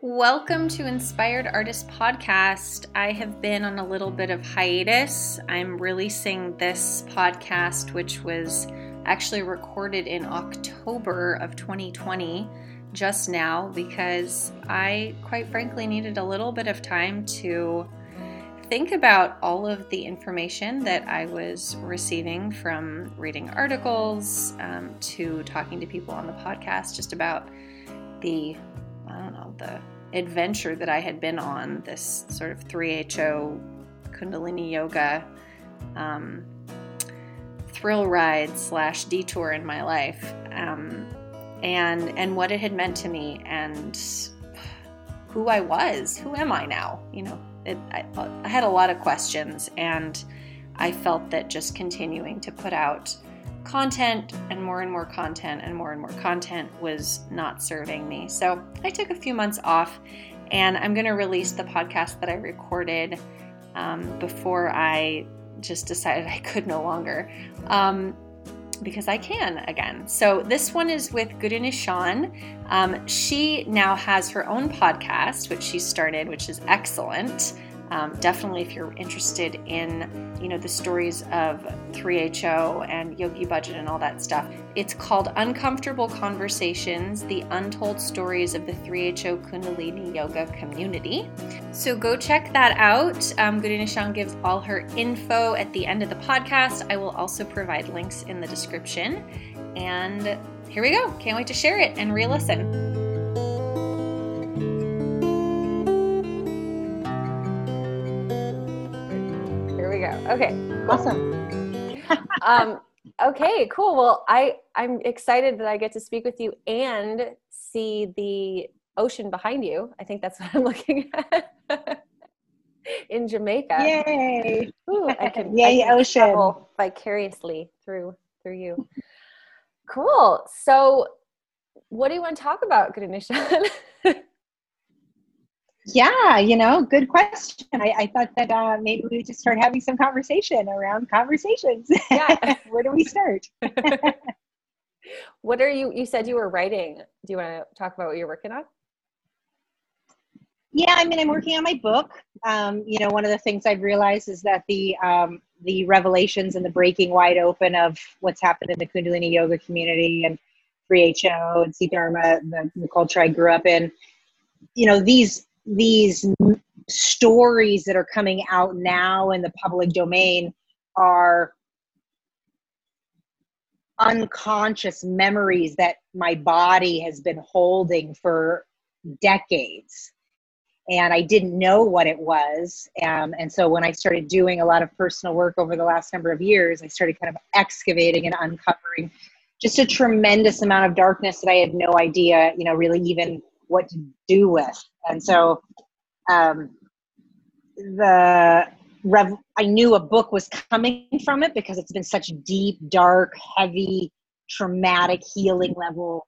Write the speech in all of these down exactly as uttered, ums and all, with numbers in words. Welcome to Inspired Artist Podcast. I have been on a little bit of hiatus. I'm releasing this podcast, which was actually recorded in October of twenty twenty, just now, because I quite frankly needed a little bit of time to think about all of the information that I was receiving from reading articles um, to talking to people on the podcast just about the I don't know, the adventure that I had been on, this sort of three H O Kundalini yoga um, thrill ride slash detour in my life, um, and and what it had meant to me, and who I was, who am I now? You know, it, I, I had a lot of questions, and I felt that just continuing to put out content and more and more content and more and more content was not serving me. So I took a few months off, and I'm going to release the podcast that I recorded um, before I just decided I could no longer, um, because I can again. So this one is with Guru Nishan. Um, she now has her own podcast, which she started, which is excellent. Um, definitely if you're interested in, you know, the stories of three H O and Yogi Bhajan and all that stuff. It's called Uncomfortable Conversations, the Untold Stories of the three H O Kundalini Yoga Community. So go check that out. Um, Guru Nishan gives all her info at the end of the podcast. I will also provide links in the description. And here we go. Can't wait to share it and re-listen. Okay. Awesome. um, okay, cool. Well, I, I'm excited that I get to speak with you and see the ocean behind you. I think that's what I'm looking at in Jamaica. Yay. Ooh, I can, Yay, I can ocean. Travel vicariously through, through you. Cool. So what do you want to talk about, Guru Nishan? Yeah, you know, good question. I, I thought that uh, maybe we would just start having some conversation around conversations. Yeah. Where do we start? What are you, you said you were writing. Do you want to talk about what you're working on? Yeah, I mean, I'm working on my book. Um, you know, one of the things I've realized is that the, um, the revelations and the breaking wide open of what's happened in the Kundalini yoga community and three H O and Sikh Dharma, the, the culture I grew up in, you know, these These stories that are coming out now in the public domain are unconscious memories that my body has been holding for decades. And I didn't know what it was. Um, and so when I started doing a lot of personal work over the last number of years, I started kind of excavating and uncovering just a tremendous amount of darkness that I had no idea, you know, really even what to do with. And so um, the rev- I knew a book was coming from it because it's been such deep, dark, heavy, traumatic healing level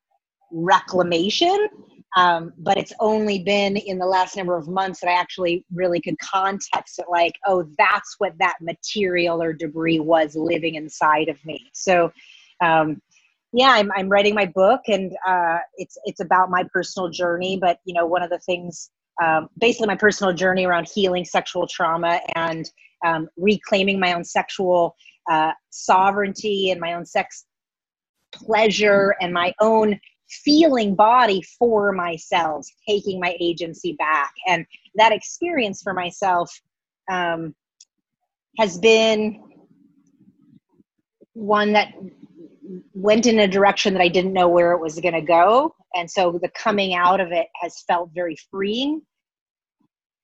reclamation. Um, but it's only been in the last number of months that I actually really could context it like, oh, that's what that material or debris was living inside of me. So um, Yeah, I'm I'm writing my book, and uh, it's it's about my personal journey. But you know, one of the things, um, basically, my personal journey around healing sexual trauma and um, reclaiming my own sexual uh, sovereignty and my own sex pleasure and my own feeling body for myself, taking my agency back, and that experience for myself um, has been one that went in a direction that I didn't know where it was going to go. And so the coming out of it has felt very freeing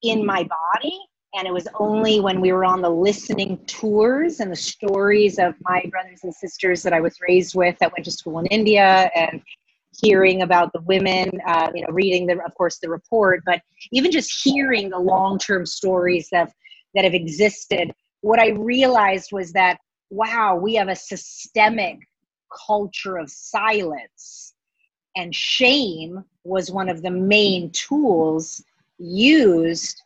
in my body. And it was only when we were on the listening tours and the stories of my brothers and sisters that I was raised with that went to school in India and hearing about the women, uh, you know, reading the, of course, the report, but even just hearing the long-term stories that, that have existed. What I realized was that, wow, we have a systemic culture of silence, and shame was one of the main tools used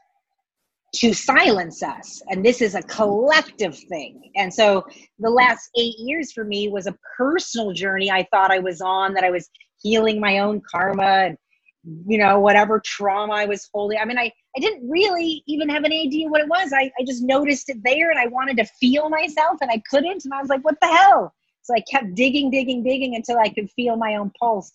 to silence us. And this is a collective thing. And so the last eight years for me was a personal journey I thought I was on, that I was healing my own karma and you know, whatever trauma I was holding. I mean, I, I didn't really even have an idea what it was. I, I just noticed it there and I wanted to feel myself and I couldn't. And I was like, what the hell? So I kept digging, digging, digging until I could feel my own pulse.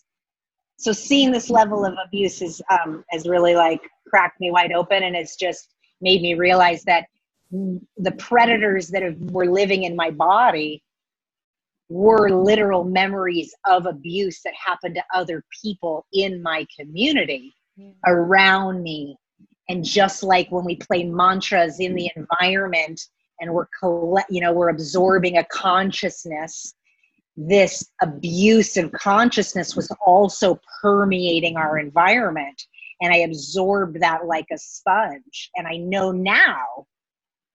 So seeing this level of abuse is, um, has really like cracked me wide open. And it's just made me realize that the predators that have, were living in my body were literal memories of abuse that happened to other people in my community, yeah, around me. And just like when we play mantras in the environment and we're, you know, we're absorbing a consciousness, this abusive consciousness was also permeating our environment. And I absorbed that like a sponge. And I know now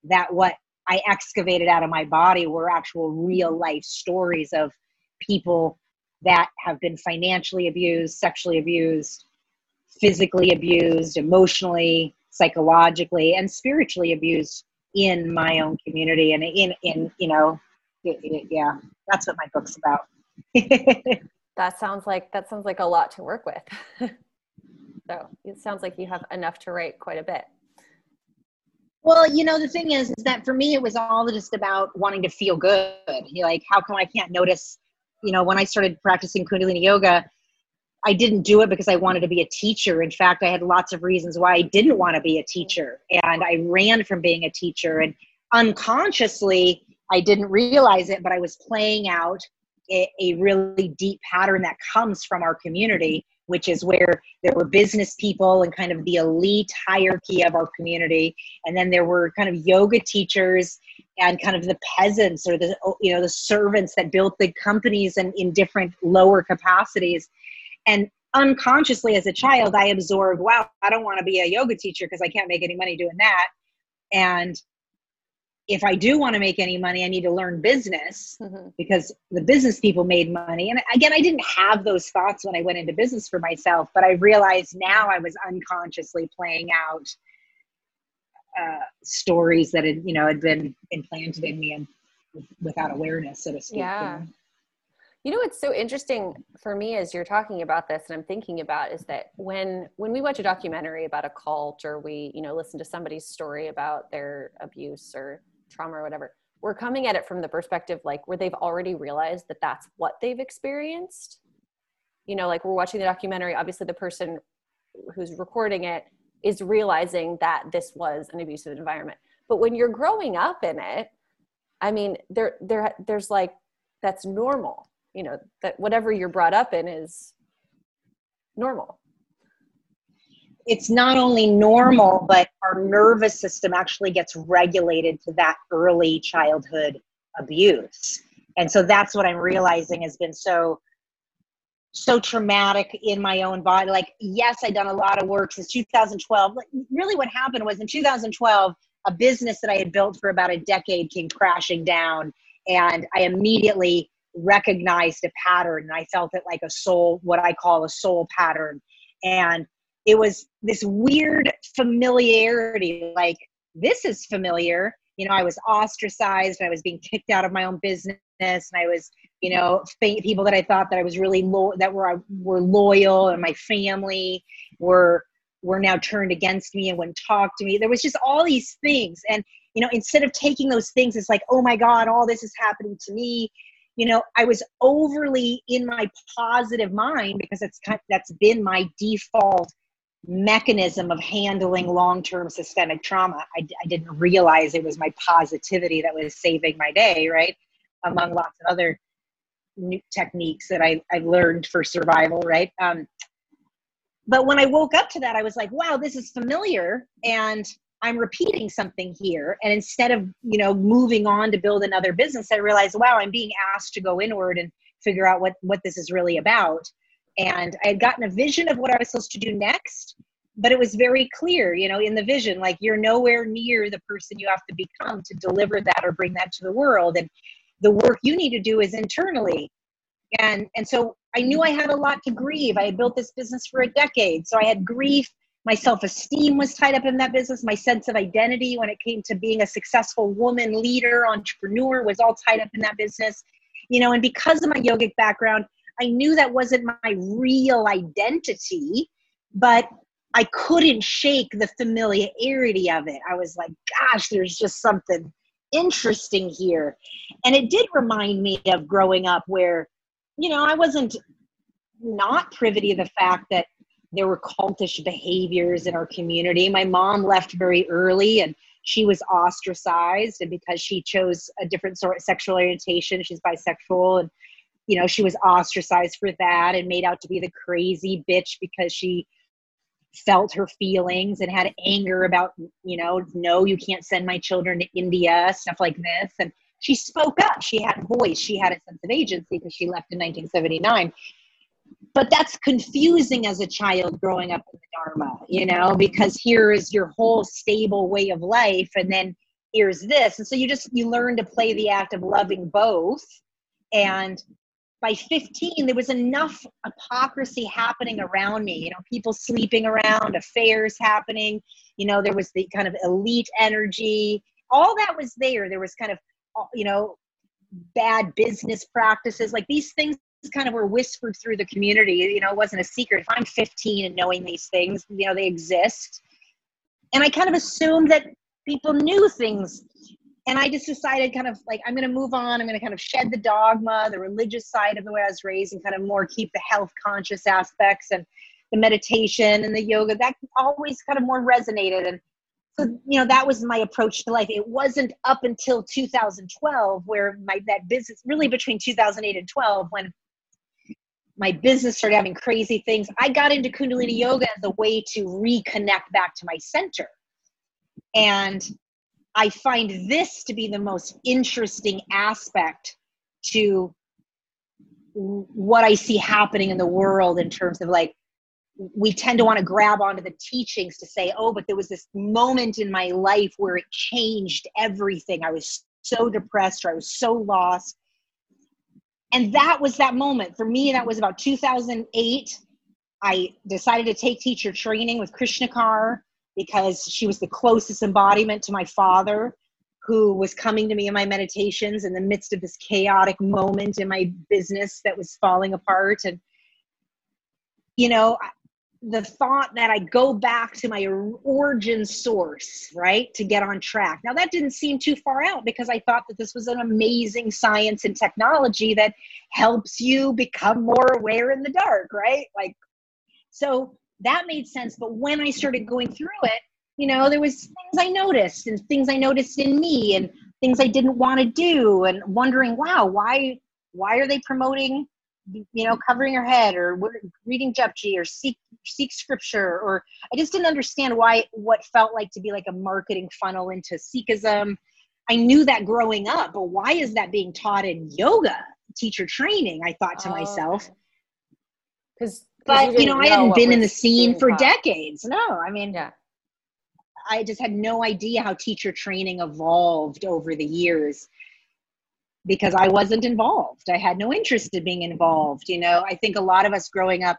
that what I excavated out of my body were actual real life stories of people that have been financially abused, sexually abused, physically abused, emotionally, psychologically, and spiritually abused in my own community. And in, in, you know, it, it, yeah, that's what my book's about. That sounds like, that sounds like a lot to work with. So it sounds like you have enough to write quite a bit. Well, you know, the thing is, is that for me, it was all just about wanting to feel good. You're like, how come I can't notice, you know, when I started practicing Kundalini yoga, I didn't do it because I wanted to be a teacher. In fact, I had lots of reasons why I didn't want to be a teacher. And I ran from being a teacher, and unconsciously, I didn't realize it, but I was playing out a, a really deep pattern that comes from our community, which is where there were business people and kind of the elite hierarchy of our community. And then there were kind of yoga teachers and kind of the peasants or the, you know, the servants that built the companies and in different lower capacities. And unconsciously as a child, I absorbed, wow, I don't want to be a yoga teacher because I can't make any money doing that. And if I do want to make any money, I need to learn business, mm-hmm, because the business people made money. And again, I didn't have those thoughts when I went into business for myself, but I realized now I was unconsciously playing out uh, stories that had, you know, had been implanted in me and without awareness, so to speak. Yeah. You know? You know, what's so interesting for me as you're talking about this and I'm thinking about is that when, when we watch a documentary about a cult or we, you know, listen to somebody's story about their abuse or trauma or whatever, we're coming at it from the perspective, like where they've already realized that that's what they've experienced. You know, like we're watching the documentary, obviously the person who's recording it is realizing that this was an abusive environment. But when you're growing up in it, I mean, there, there, there's like, that's normal, you know, that whatever you're brought up in is normal. It's not only normal, but our nervous system actually gets regulated to that early childhood abuse. And so that's what I'm realizing has been so, so traumatic in my own body. Like, yes, I've done a lot of work since two thousand twelve. Really what happened was in two thousand twelve, a business that I had built for about a decade came crashing down, and I immediately recognized a pattern. And I felt it like a soul, what I call a soul pattern. And it was this weird familiarity, like this is familiar. You know, I was ostracized and I was being kicked out of my own business, and I was, you know, people that I thought that I was really lo- that were were loyal, and my family were were now turned against me and wouldn't talk to me. There was just all these things, and you know, instead of taking those things, it's like, oh my God, all this is happening to me. You know, I was overly in my positive mind because that's kind of, that's been my default mechanism of handling long-term systemic trauma. I, I didn't realize it was my positivity that was saving my day, right? Among lots of other new techniques that I, I learned for survival, right? Um, but when I woke up to that, I was like, wow, this is familiar and I'm repeating something here. And instead of, you know, moving on to build another business, I realized, wow, I'm being asked to go inward and figure out what, what this is really about. And I had gotten a vision of what I was supposed to do next, but it was very clear, you know, in the vision, like you're nowhere near the person you have to become to deliver that or bring that to the world. And the work you need to do is internally. And, and so I knew I had a lot to grieve. I had built this business for a decade. So I had grief. My self-esteem was tied up in that business. My sense of identity when it came to being a successful woman, leader, entrepreneur was all tied up in that business, you know, and because of my yogic background, I knew that wasn't my real identity, but I couldn't shake the familiarity of it. I was like, gosh, there's just something interesting here. And it did remind me of growing up where, you know, I wasn't not privy to the fact that there were cultish behaviors in our community. My mom left very early and she was ostracized, and because she chose a different sort of sexual orientation, she's bisexual, and, you know, she was ostracized for that and made out to be the crazy bitch because she felt her feelings and had anger about, you know, no, you can't send my children to India, stuff like this. And she spoke up. She had a voice. She had a sense of agency because she left in nineteen seventy-nine. But that's confusing as a child growing up in the Dharma, you know, because here is your whole stable way of life, and then here's this. And so you just, you learn to play the act of loving both. And by fifteen, there was enough hypocrisy happening around me, you know, people sleeping around, affairs happening, you know, there was the kind of elite energy, all that was there. There was kind of, you know, bad business practices, like these things kind of were whispered through the community. You know, it wasn't a secret. If I'm fifteen and knowing these things, you know, they exist. And I kind of assumed that people knew things. And I just decided kind of like, I'm going to move on. I'm going to kind of shed the dogma, the religious side of the way I was raised, and kind of more keep the health conscious aspects and the meditation and the yoga. That always kind of more resonated. And so, you know, that was my approach to life. It wasn't up until two thousand twelve where my, that business, really between two thousand eight and twelve, when my business started having crazy things. I got into Kundalini yoga as a way to reconnect back to my center. And I find this to be the most interesting aspect to what I see happening in the world, in terms of like, we tend to want to grab onto the teachings to say, oh, but there was this moment in my life where it changed everything. I was so depressed, or I was so lost. And that was that moment. For me, that was about two thousand eight. I decided to take teacher training with Krishnakar because she was the closest embodiment to my father, who was coming to me in my meditations in the midst of this chaotic moment in my business that was falling apart. And, you know, the thought that I go back to my origin source, right, to get on track. Now, that didn't seem too far out, because I thought that this was an amazing science and technology that helps you become more aware in the dark, right? Like, so that made sense. But when I started going through it, you know, there was things I noticed, and things I noticed in me, and things I didn't want to do, and wondering, wow, why, why are they promoting, you know, covering her head, or reading Jepji, or seek seek scripture, or I just didn't understand why what felt like to be like a marketing funnel into Sikhism. I knew that growing up, but why is that being taught in yoga teacher training? I thought to oh, myself, because but you, you know, know I hadn't been in the scene for taught. decades. No, I mean, yeah. I just had no idea how teacher training evolved over the years, because I wasn't involved. I had no interest in being involved. You know, I think a lot of us growing up,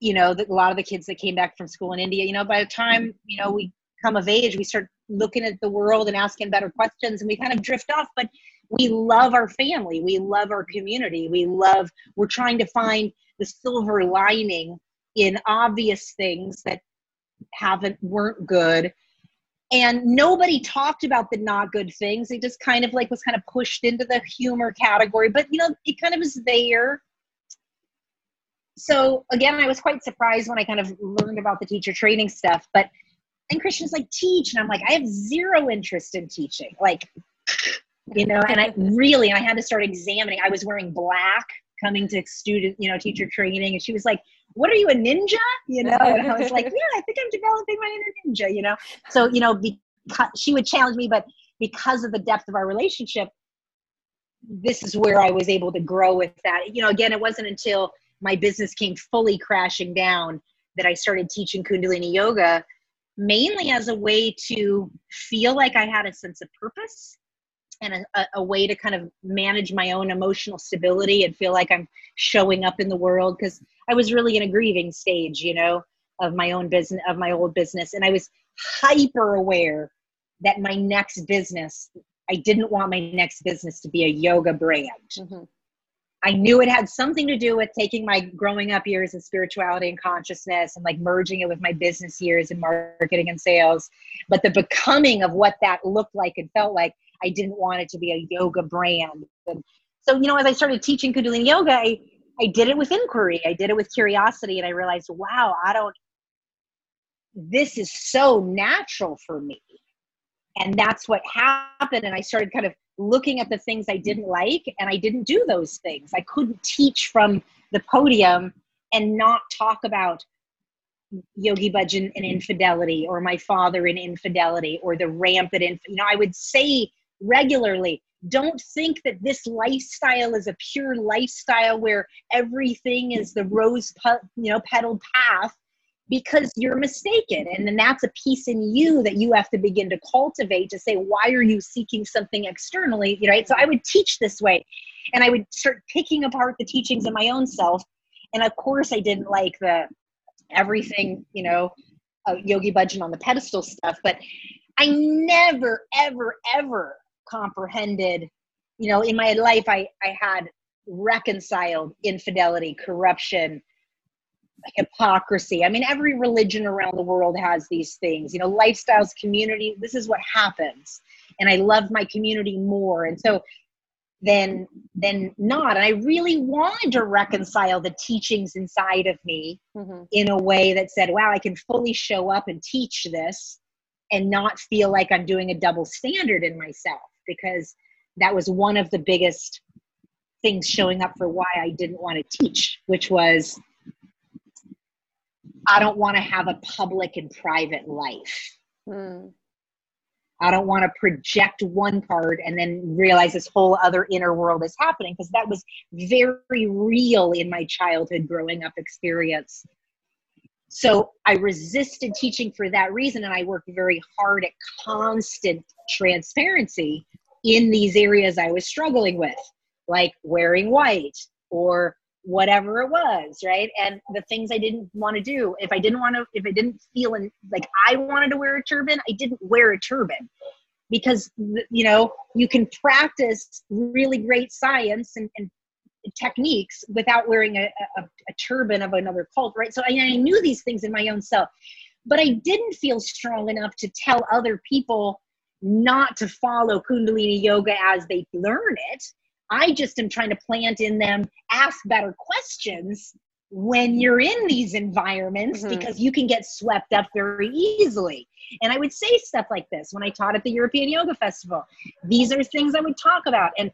you know, the, a lot of the kids that came back from school in India, you know, by the time, you know, we come of age, we start looking at the world and asking better questions, and we kind of drift off, but we love our family. We love our community. We love, we're trying to find the silver lining in obvious things that haven't, weren't good. And nobody talked about the not good things. It just kind of like was kind of pushed into the humor category, but you know, it kind of is there. So again, I was quite surprised when I kind of learned about the teacher training stuff, but and Christian's like, teach. And I'm like, I have zero interest in teaching. Like, you know, and I really, and I had to start examining. I was wearing black coming to student, you know, teacher training. And she was like, what are you, a ninja? You know? And I was like, yeah, I think I'm developing my inner ninja, you know? So, you know, because she would challenge me, but because of the depth of our relationship, this is where I was able to grow with that. You know, again, it wasn't until my business came fully crashing down that I started teaching Kundalini yoga, mainly as a way to feel like I had a sense of purpose, and a, a way to kind of manage my own emotional stability and feel like I'm showing up in the world. Because I was really in a grieving stage, you know, of my own business, of my old business. And I was hyper aware that my next business, I didn't want my next business to be a yoga brand. Mm-hmm. I knew it had something to do with taking my growing up years in spirituality and consciousness and like merging it with my business years in marketing and sales. But the becoming of what that looked like and felt like, I didn't want it to be a yoga brand. And so, you know, as I started teaching Kundalini yoga, I, I did it with inquiry. I did it with curiosity. And I realized, wow, I don't, this is so natural for me. And that's what happened. And I started kind of looking at the things I didn't like, and I didn't do those things. I couldn't teach from the podium and not talk about Yogi Bhajan and infidelity, or my father in infidelity, or the rampant inf- you know, I would say regularly, don't think that this lifestyle is a pure lifestyle where everything is the rose, pu- you know, petal path, because you're mistaken. And then that's a piece in you that you have to begin to cultivate to say, why are you seeking something externally? You know, right? So I would teach this way, and I would start picking apart the teachings of my own self. And of course I didn't like the everything, you know, uh, Yogi Bhajan on the pedestal stuff, but I never, ever, ever comprehended, you know, in my life, I, I had reconciled infidelity, corruption, hypocrisy. I mean, every religion around the world has these things, you know, lifestyles, community, this is what happens. And I love my community more. And so then, then not. And I really wanted to reconcile the teachings inside of me mm-hmm. in a way that said, wow, I can fully show up and teach this and not feel like I'm doing a double standard in myself, because that was one of the biggest things showing up for why I didn't want to teach, which was, I don't want to have a public and private life. Mm. I don't want to project one part and then realize this whole other inner world is happening, because that was very real in my childhood growing up experience. So I resisted teaching for that reason, and I worked very hard at constant transparency in these areas I was struggling with, like wearing white or whatever it was, right? And the things I didn't want to do. If I didn't want to, if I didn't feel in, like I wanted to wear a turban, I didn't wear a turban, because, you know, you can practice really great science and, and techniques without wearing a, a, a turban of another cult, right? So I, I knew these things in my own self, but I didn't feel strong enough to tell other people not to follow Kundalini yoga as they learn it. I just am trying to plant in them, ask better questions when you're in these environments, mm-hmm. because you can get swept up very easily. And I would say stuff like this when I taught at the European Yoga Festival. These are things I would talk about. And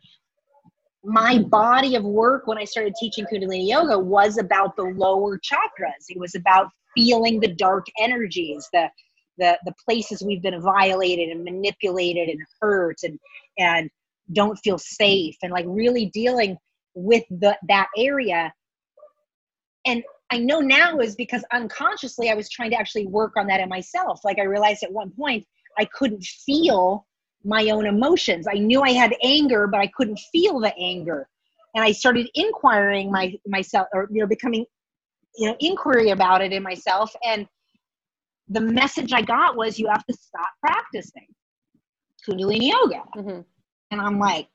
my body of work when I started teaching Kundalini yoga was about the lower chakras. It was about feeling the dark energies, the the, the places we've been violated and manipulated and hurt and and don't feel safe, and like really dealing with the, that area. And I know now is because unconsciously I was trying to actually work on that in myself. Like I realized at one point I couldn't feel my own emotions. I knew I had anger, but I couldn't feel the anger. And I started inquiring my myself, or, you know, becoming, you know, inquiry about it in myself. And the message I got was, you have to stop practicing Kundalini yoga. Mm-hmm. And I'm like,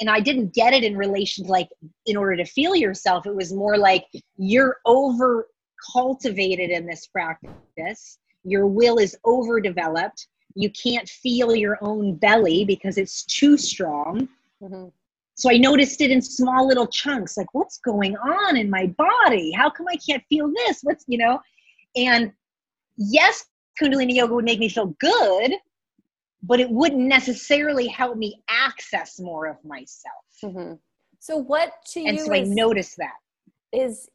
and I didn't get it in relation to like, in order to feel yourself, it was more like, you're over cultivated in this practice. Your will is overdeveloped. You can't feel your own belly because it's too strong. Mm-hmm. So I noticed it in small little chunks, like what's going on in my body? How come I can't feel this? What's, you know, and yes, Kundalini yoga would make me feel good, but it wouldn't necessarily help me access more of myself. Mm-hmm. So what to you, and so I noticed that is,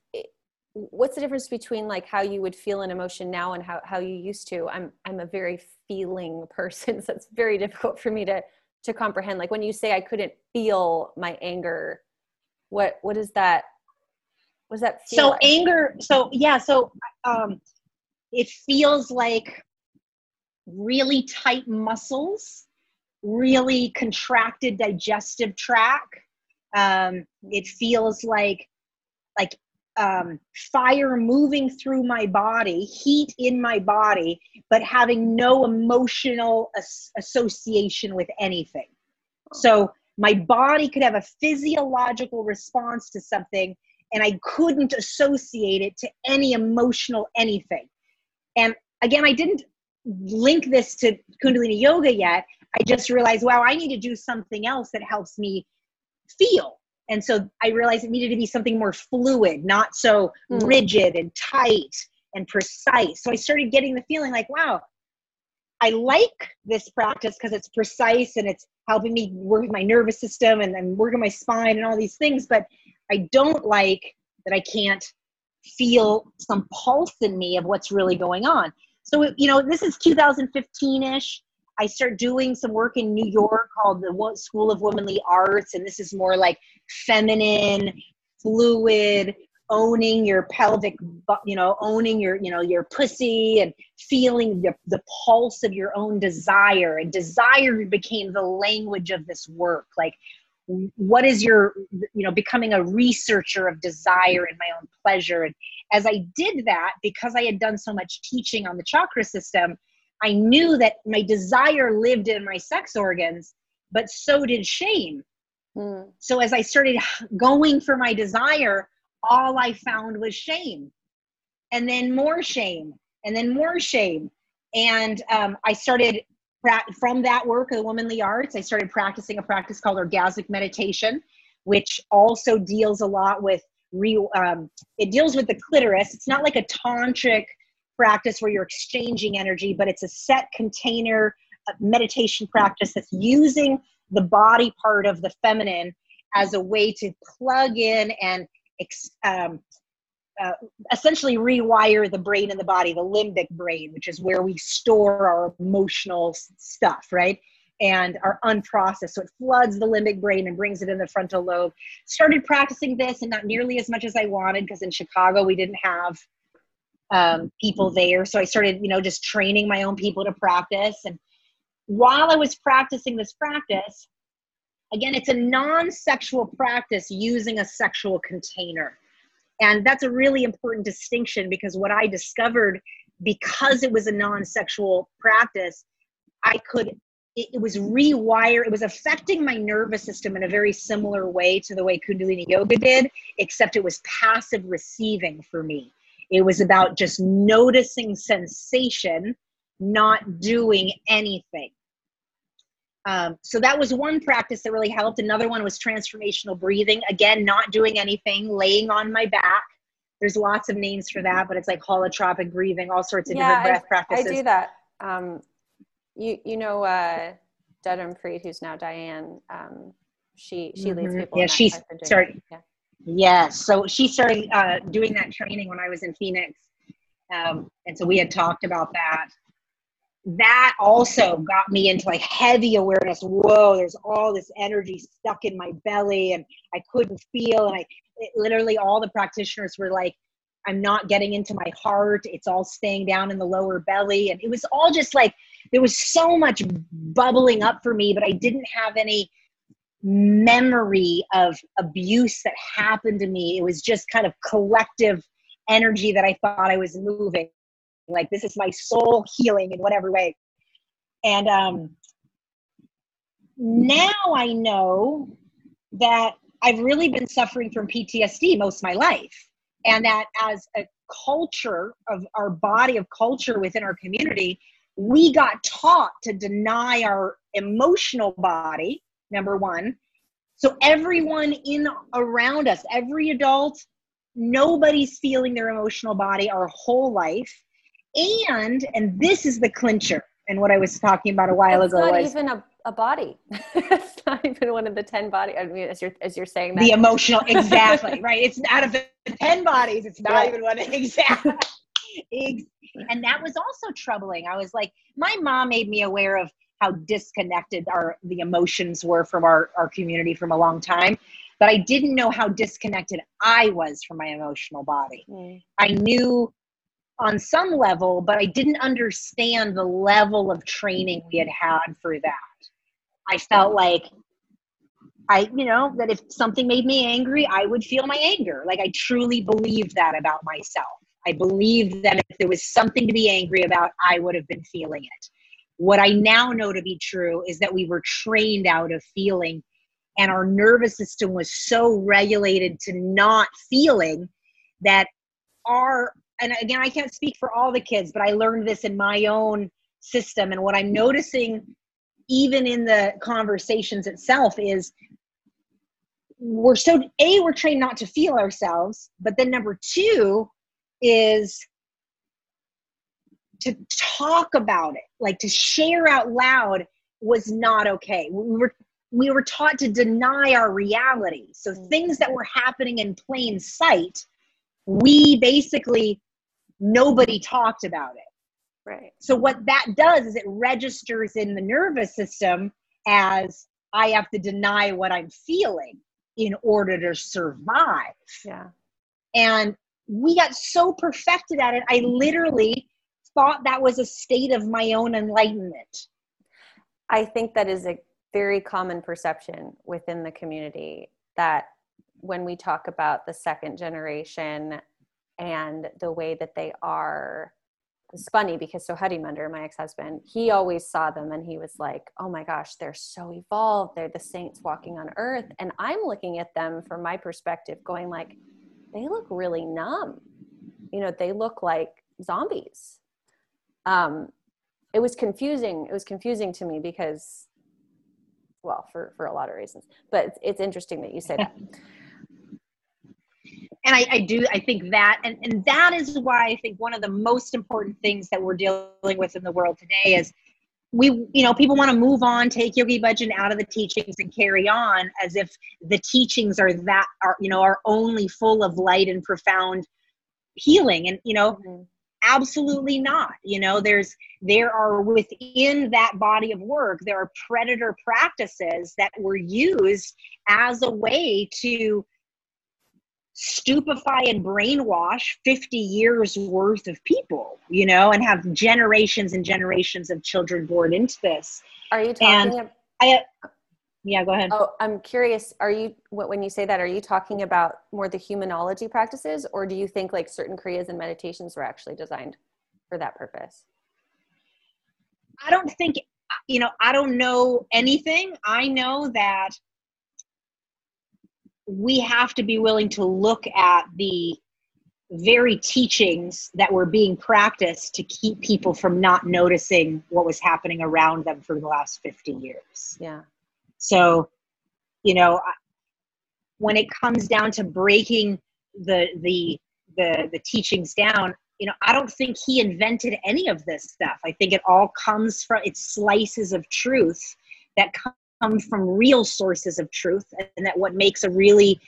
what's the difference between like how you would feel an emotion now and how, how you used to? I'm, I'm a very feeling person, so it's very difficult for me to, to comprehend. Like when you say I couldn't feel my anger, what, what is that? What does that feel so like? Anger. So yeah. So, um, it feels like really tight muscles, really contracted digestive tract. Um, it feels like like um, fire moving through my body, heat in my body, but having no emotional as- association with anything. So My body could have a physiological response to something, and I couldn't associate it to any emotional anything. And again, I didn't link this to Kundalini yoga yet. I just realized, wow, I need to do something else that helps me feel. And so I realized it needed to be something more fluid, not so mm. rigid and tight and precise. So I started getting the feeling like, wow, I like this practice because it's precise and it's helping me work my nervous system and I'm working my spine and all these things. But I don't like that I can't feel some pulse in me of what's really going on. So, you know, this is two thousand fifteen-ish. I start doing some work in New York called the School of Womanly Arts. And this is more like feminine, fluid, owning your pelvic, you know, owning your, you know, your pussy and feeling the, the pulse of your own desire. And desire became the language of this work. Like, what is your, you know, becoming a researcher of desire and my own pleasure. And as I did that, because I had done so much teaching on the chakra system, I knew that my desire lived in my sex organs, but so did shame. Mm. So as I started going for my desire, all I found was shame, and then more shame, and then more shame. And um, I started pra- from that work of the womanly arts, I started practicing a practice called orgasmic meditation, which also deals a lot with, re- um, it deals with the clitoris. It's not like a tantric practice where you're exchanging energy, but it's a set container meditation practice that's using the body part of the feminine as a way to plug in and um, uh, essentially rewire the brain and the body, the limbic brain, which is where we store our emotional stuff, right? And our unprocessed. So it floods the limbic brain and brings it in the frontal lobe. Started practicing this, and not nearly as much as I wanted, because in Chicago we didn't have Um, people there. So I started, you know, just training my own people to practice. And while I was practicing this practice, again, it's a non-sexual practice using a sexual container. And that's a really important distinction, because what I discovered, because it was a non-sexual practice, I could, it, it was rewire, it was affecting my nervous system in a very similar way to the way Kundalini yoga did, except it was passive receiving for me. It was about just noticing sensation, not doing anything. Um, so that was one practice that really helped. Another one was transformational breathing. Again, not doing anything, laying on my back. There's lots of names for that, but it's like holotropic breathing, all sorts of yeah, different breath I, practices. I do that. Um, you you know uh, Dedham Freed, who's now Diane. Um, she she mm-hmm. leads people. Yeah, she's starting. Yeah. Yes. So she started uh, doing that training when I was in Phoenix. Um, and so we had talked about that. That also got me into like heavy awareness. Whoa, there's all this energy stuck in my belly and I couldn't feel. And I it, literally all the practitioners were like, I'm not getting into my heart. It's all staying down in the lower belly. And it was all just like, there was so much bubbling up for me, but I didn't have any memory of abuse that happened to me. It was just kind of collective energy that I thought I was moving. Like, this is my soul healing in whatever way. And um, now I know that I've really been suffering from P T S D most of my life. And that as a culture of our body of culture within our community, we got taught to deny our emotional body. Number one. So everyone in around us, every adult, nobody's feeling their emotional body our whole life. And, and this is the clincher. And what I was talking about a while it's ago not was even a, a body. It's not even one of the ten bodies. I mean, as you're, as you're saying that. The emotional, exactly. Right. It's out of the ten bodies. It's not right. even one. Exactly. And that was also troubling. I was like, my mom made me aware of how disconnected our the emotions were from our, our community from a long time. But I didn't know how disconnected I was from my emotional body. Mm. I knew on some level, but I didn't understand the level of training we had had for that. I felt like I, you know, that if something made me angry, I would feel my anger. Like, I truly believed that about myself. I believed that if there was something to be angry about, I would have been feeling it. What I now know to be true is that we were trained out of feeling and our nervous system was so regulated to not feeling that our, and again, I can't speak for all the kids, but I learned this in my own system. And what I'm noticing, even in the conversations itself, is we're so, A, we're trained not to feel ourselves, but then number two is to talk about it, like to share out loud was not okay. We were, we were taught to deny our reality. So things that were happening in plain sight, we basically, nobody talked about it. Right. So what that does is it registers in the nervous system as I have to deny what I'm feeling in order to survive. Yeah. And we got so perfected at it. I literally thought that was a state of my own enlightenment. I think that is a very common perception within the community, that when we talk about the second generation and the way that they are, it's funny because so Hadi Munder, my ex-husband, he always saw them and he was like, oh my gosh, they're so evolved. They're the saints walking on earth. And I'm looking at them from my perspective going like, they look really numb. You know, they look like zombies. Um, it was confusing. It was confusing to me because, well, for, for a lot of reasons, but it's, it's interesting that you say that. And I, I do, I think that, and, and that is why I think one of the most important things that we're dealing with in the world today is we, you know, people want to move on, take Yogi Bhajan out of the teachings and carry on as if the teachings are that, are, you know, are only full of light and profound healing. And, you know, mm-hmm. Absolutely not. You know, there's, there are within that body of work, there are predator practices that were used as a way to stupefy and brainwash fifty years worth of people, you know, and have generations and generations of children born into this. Are you talking? About, I, yeah, go ahead. Oh, I'm curious. Are you, when you say that, are you talking about more the humanology practices, or do you think like certain kriyas and meditations were actually designed for that purpose? I don't think, you know, I don't know anything. I know that we have to be willing to look at the very teachings that were being practiced to keep people from not noticing what was happening around them for the last fifty years. Yeah. So, you know, when it comes down to breaking the, the, the, the teachings down, you know, I don't think he invented any of this stuff. I think it all comes from, it's slices of truth that come come from real sources of truth, and that what makes a really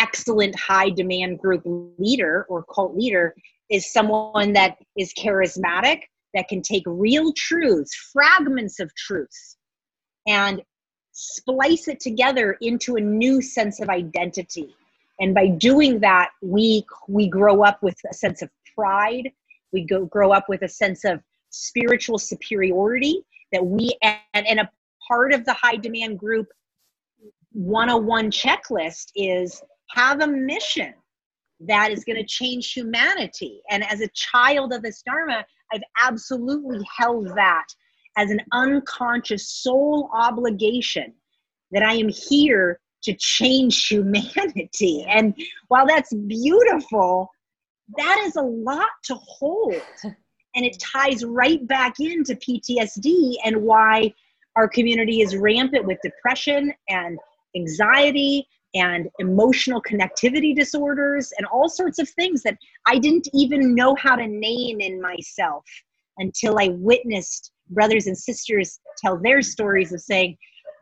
excellent high demand group leader or cult leader is someone that is charismatic, that can take real truths, fragments of truth, and splice it together into a new sense of identity. And by doing that, we we grow up with a sense of pride, we go grow up with a sense of spiritual superiority, that we and, and a part of the high demand group one oh one checklist is have a mission that is going to change humanity. And as a child of this Dharma, I've absolutely held that as an unconscious soul obligation, that I am here to change humanity. And while that's beautiful, that is a lot to hold. And it ties right back into P T S D and why our community is rampant with depression and anxiety and emotional connectivity disorders and all sorts of things that I didn't even know how to name in myself until I witnessed brothers and sisters tell their stories of saying,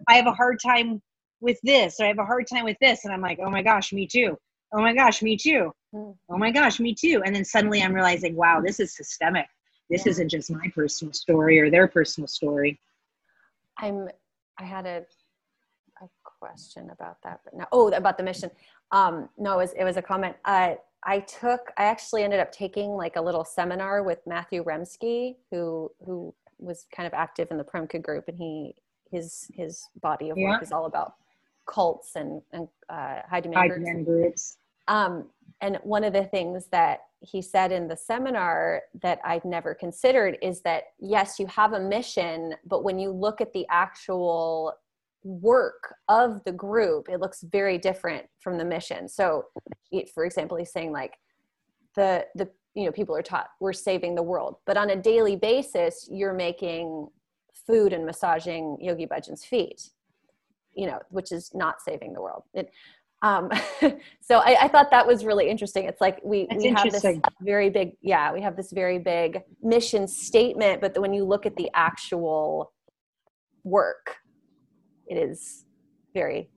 I have a hard time with this, or I have a hard time with this. And I'm like, oh my gosh, me too. Oh my gosh, me too. Oh my gosh, me too. And then suddenly I'm realizing, wow, this is systemic. This yeah. isn't just my personal story or their personal story. I'm, I had a, a question about that, but no, oh, about the mission. Um, no, it was, it was a comment. Uh, I took, I actually ended up taking like a little seminar with Matthew Remski, who, who was kind of active in the Premka group, and he, his, his body of work yeah. is all about cults and, and, uh, high demand, high groups. demand groups. Um, and one of the things that he said in the seminar that I'd never considered is that, yes, you have a mission, but when you look at the actual work of the group, it looks very different from the mission. So it, for example, he's saying like the, the, you know, people are taught we're saving the world, but on a daily basis, you're making food and massaging Yogi Bhajan's feet, you know, which is not saving the world. It, um, so I, I thought that was really interesting. It's like, we, we have this very big, yeah, we have this very big mission statement, but when you look at the actual work, it is very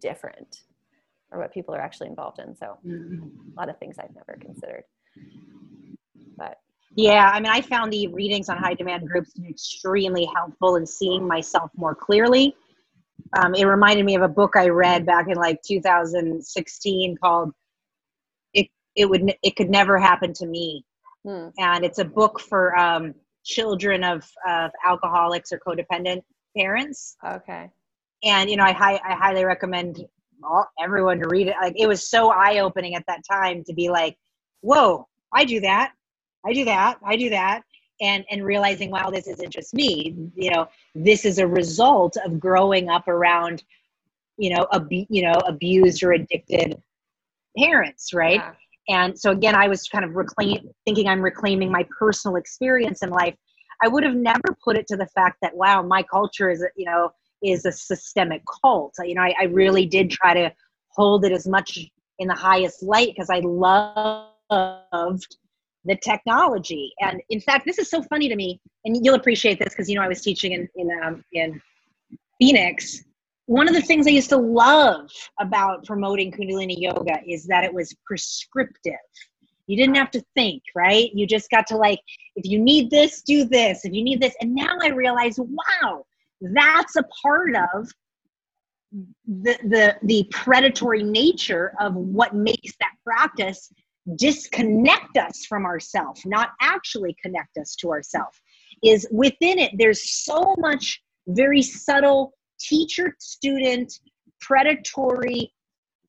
different from what people are actually involved in. So a lot of things I've never considered. But yeah, I mean, I found the readings on high demand groups extremely helpful in seeing myself more clearly. Um, it reminded me of a book I read back in like two thousand sixteen called It It Would It Could Never Happen to Me. Hmm. And it's a book for um, children of, of alcoholics or codependent parents. Okay. And, you know, I, hi- I highly recommend all, everyone to read it. Like, it was so eye-opening at that time to be like, whoa, I do that. I do that. I do that. And, and realizing, wow, this isn't just me, you know, this is a result of growing up around, you know, ab- you know, abused or addicted parents. Right. Yeah. And so again, I was kind of reclaim thinking I'm reclaiming my personal experience in life. I would have never put it to the fact that, wow, my culture is, you know, is a systemic cult. You know, I, I really did try to hold it as much in the highest light because I loved the technology. And in fact, this is so funny to me, and you'll appreciate this because, you know, I was teaching in in, um, in Phoenix. One of the things I used to love about promoting Kundalini yoga is that it was prescriptive. You didn't have to think, right? You just got to like, if you need this, do this. If you need this. And now I realize, wow, that's a part of the, the, the predatory nature of what makes that practice disconnect us from ourselves, not actually connect us to ourselves, is within it. There's so much very subtle teacher, student, predatory,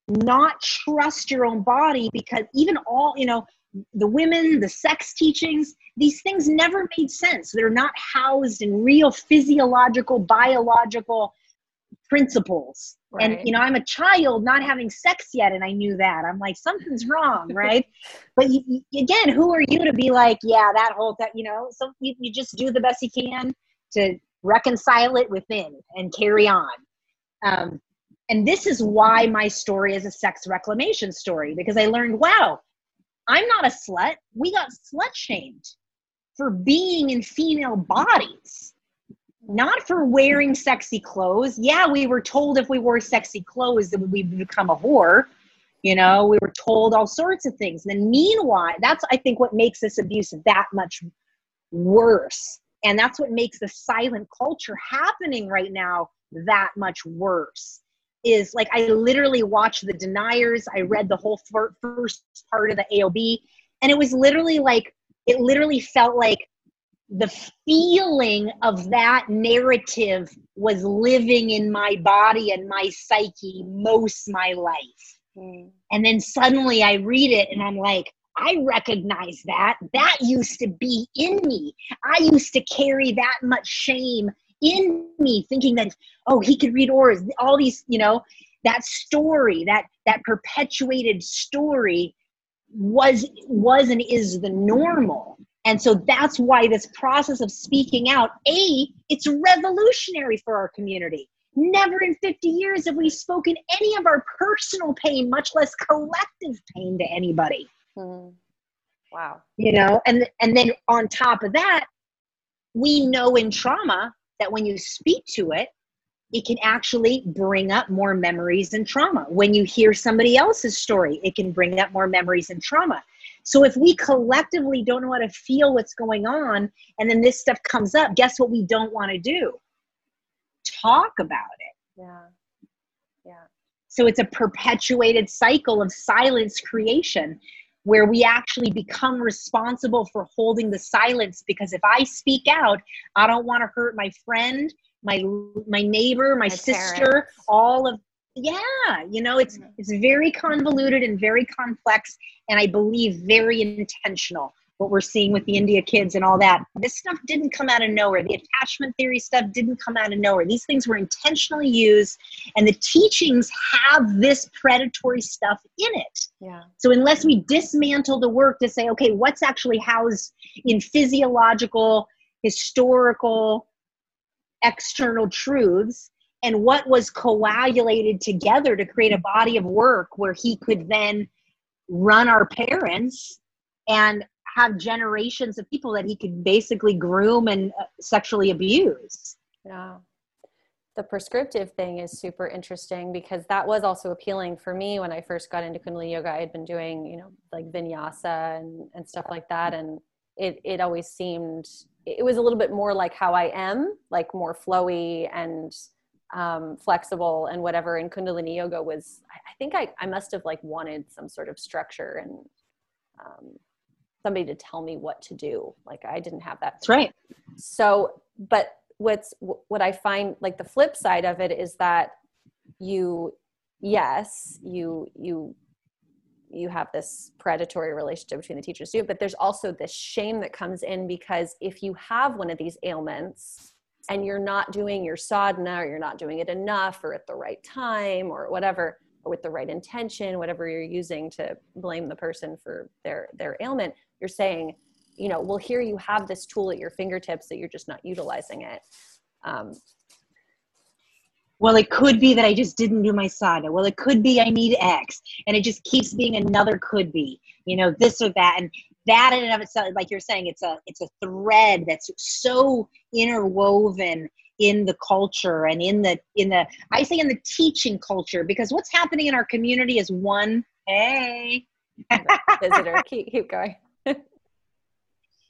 not trust your own body, because even all, you know, the women, the sex teachings, these things never made sense. They're not housed in real physiological, biological principles. Right. And, you know, I'm a child not having sex yet. And I knew that. I'm like, something's wrong. Right. But you, you, again, who are you to be like, yeah, that whole, that, you know, so you, you just do the best you can to reconcile it within and carry on. Um, And this is why my story is a sex reclamation story, because I learned, wow, I'm not a slut. We got slut shamed for being in female bodies, not for wearing sexy clothes. Yeah, we were told if we wore sexy clothes that we'd become a whore. You know, we were told all sorts of things. And then meanwhile, that's, I think, what makes this abuse that much worse. And that's what makes the silent culture happening right now that much worse. Is like, I literally watched The Deniers. I read the whole fir- first part of the A O B, and it was literally like, it literally felt like the feeling of that narrative was living in my body and my psyche most my life. Mm. And then suddenly I read it and I'm like, I recognize that. That used to be in me. I used to carry that much shame in me, thinking that, oh, he could read auras, all these, you know, that story, that that perpetuated story was was and is the normal. And so that's why this process of speaking out, A, it's revolutionary for our community. Never in fifty years have we spoken any of our personal pain, much less collective pain, to anybody. Mm-hmm. Wow. You know, and and then on top of that, we know in trauma that when you speak to it, it can actually bring up more memories and trauma. When you hear somebody else's story, it can bring up more memories and trauma. So if we collectively don't know how to feel what's going on, and then this stuff comes up, guess what we don't want to do? Talk about it. Yeah. Yeah. So it's a perpetuated cycle of silence creation, where we actually become responsible for holding the silence, because if I speak out, I don't want to hurt my friend, my my neighbor, my, my sister, parents. all of, yeah, you know, it's it's very convoluted and very complex, and I believe very intentional. what we're seeing with the India kids and all that. This stuff didn't come out of nowhere. The attachment theory stuff didn't come out of nowhere. These things were intentionally used, and the teachings have this predatory stuff in it. Yeah. So unless we dismantle the work to say, okay, what's actually housed in physiological, historical, external truths, and what was coagulated together to create a body of work where he could then run our parents and have generations of people that he could basically groom and sexually abuse. Yeah. The prescriptive thing is super interesting, because that was also appealing for me when I first got into Kundalini yoga. I had been doing, you know, like vinyasa and, and stuff like that. And it, it always seemed, it was a little bit more like how I am, like more flowy and um, flexible and whatever. And Kundalini yoga was, I think I, I must've like wanted some sort of structure and um, somebody to tell me what to do. Like I didn't have that. That's right. So, but what's, what I find like the flip side of it is that you, yes, you, you, you have this predatory relationship between the teacher and student, but there's also this shame that comes in, because if you have one of these ailments and you're not doing your sadhana, or you're not doing it enough or at the right time or whatever, or with the right intention, whatever you're using to blame the person for their, their ailment, you're saying, you know, well, here you have this tool at your fingertips that you're just not utilizing it. Um, Well, it could be that I just didn't do my sadhana. Well, it could be I need X. And it just keeps being another could be, you know, this or that. And that in and of itself, like you're saying, it's a it's a thread that's so interwoven in the culture and in the, in the I say in the teaching culture, because what's happening in our community is one, hey. Visitor, keep, keep going.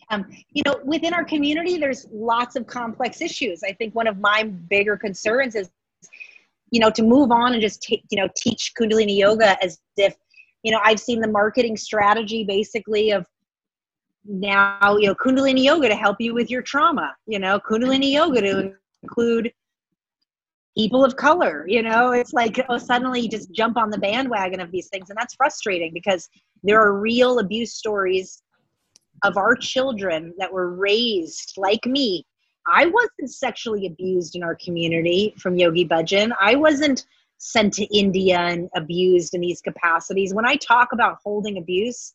Um, you know, within our community, there's lots of complex issues. I think one of my bigger concerns is, you know, to move on and just take, you know, teach Kundalini yoga as if, you know, I've seen the marketing strategy basically of now, you know, Kundalini yoga to help you with your trauma, you know, Kundalini yoga to include people of color, you know, it's like, oh, suddenly you just jump on the bandwagon of these things. And that's frustrating, because there are real abuse stories of our children that were raised like me. I wasn't sexually abused in our community from Yogi Bhajan. I wasn't sent to India and abused in these capacities. When I talk about holding abuse,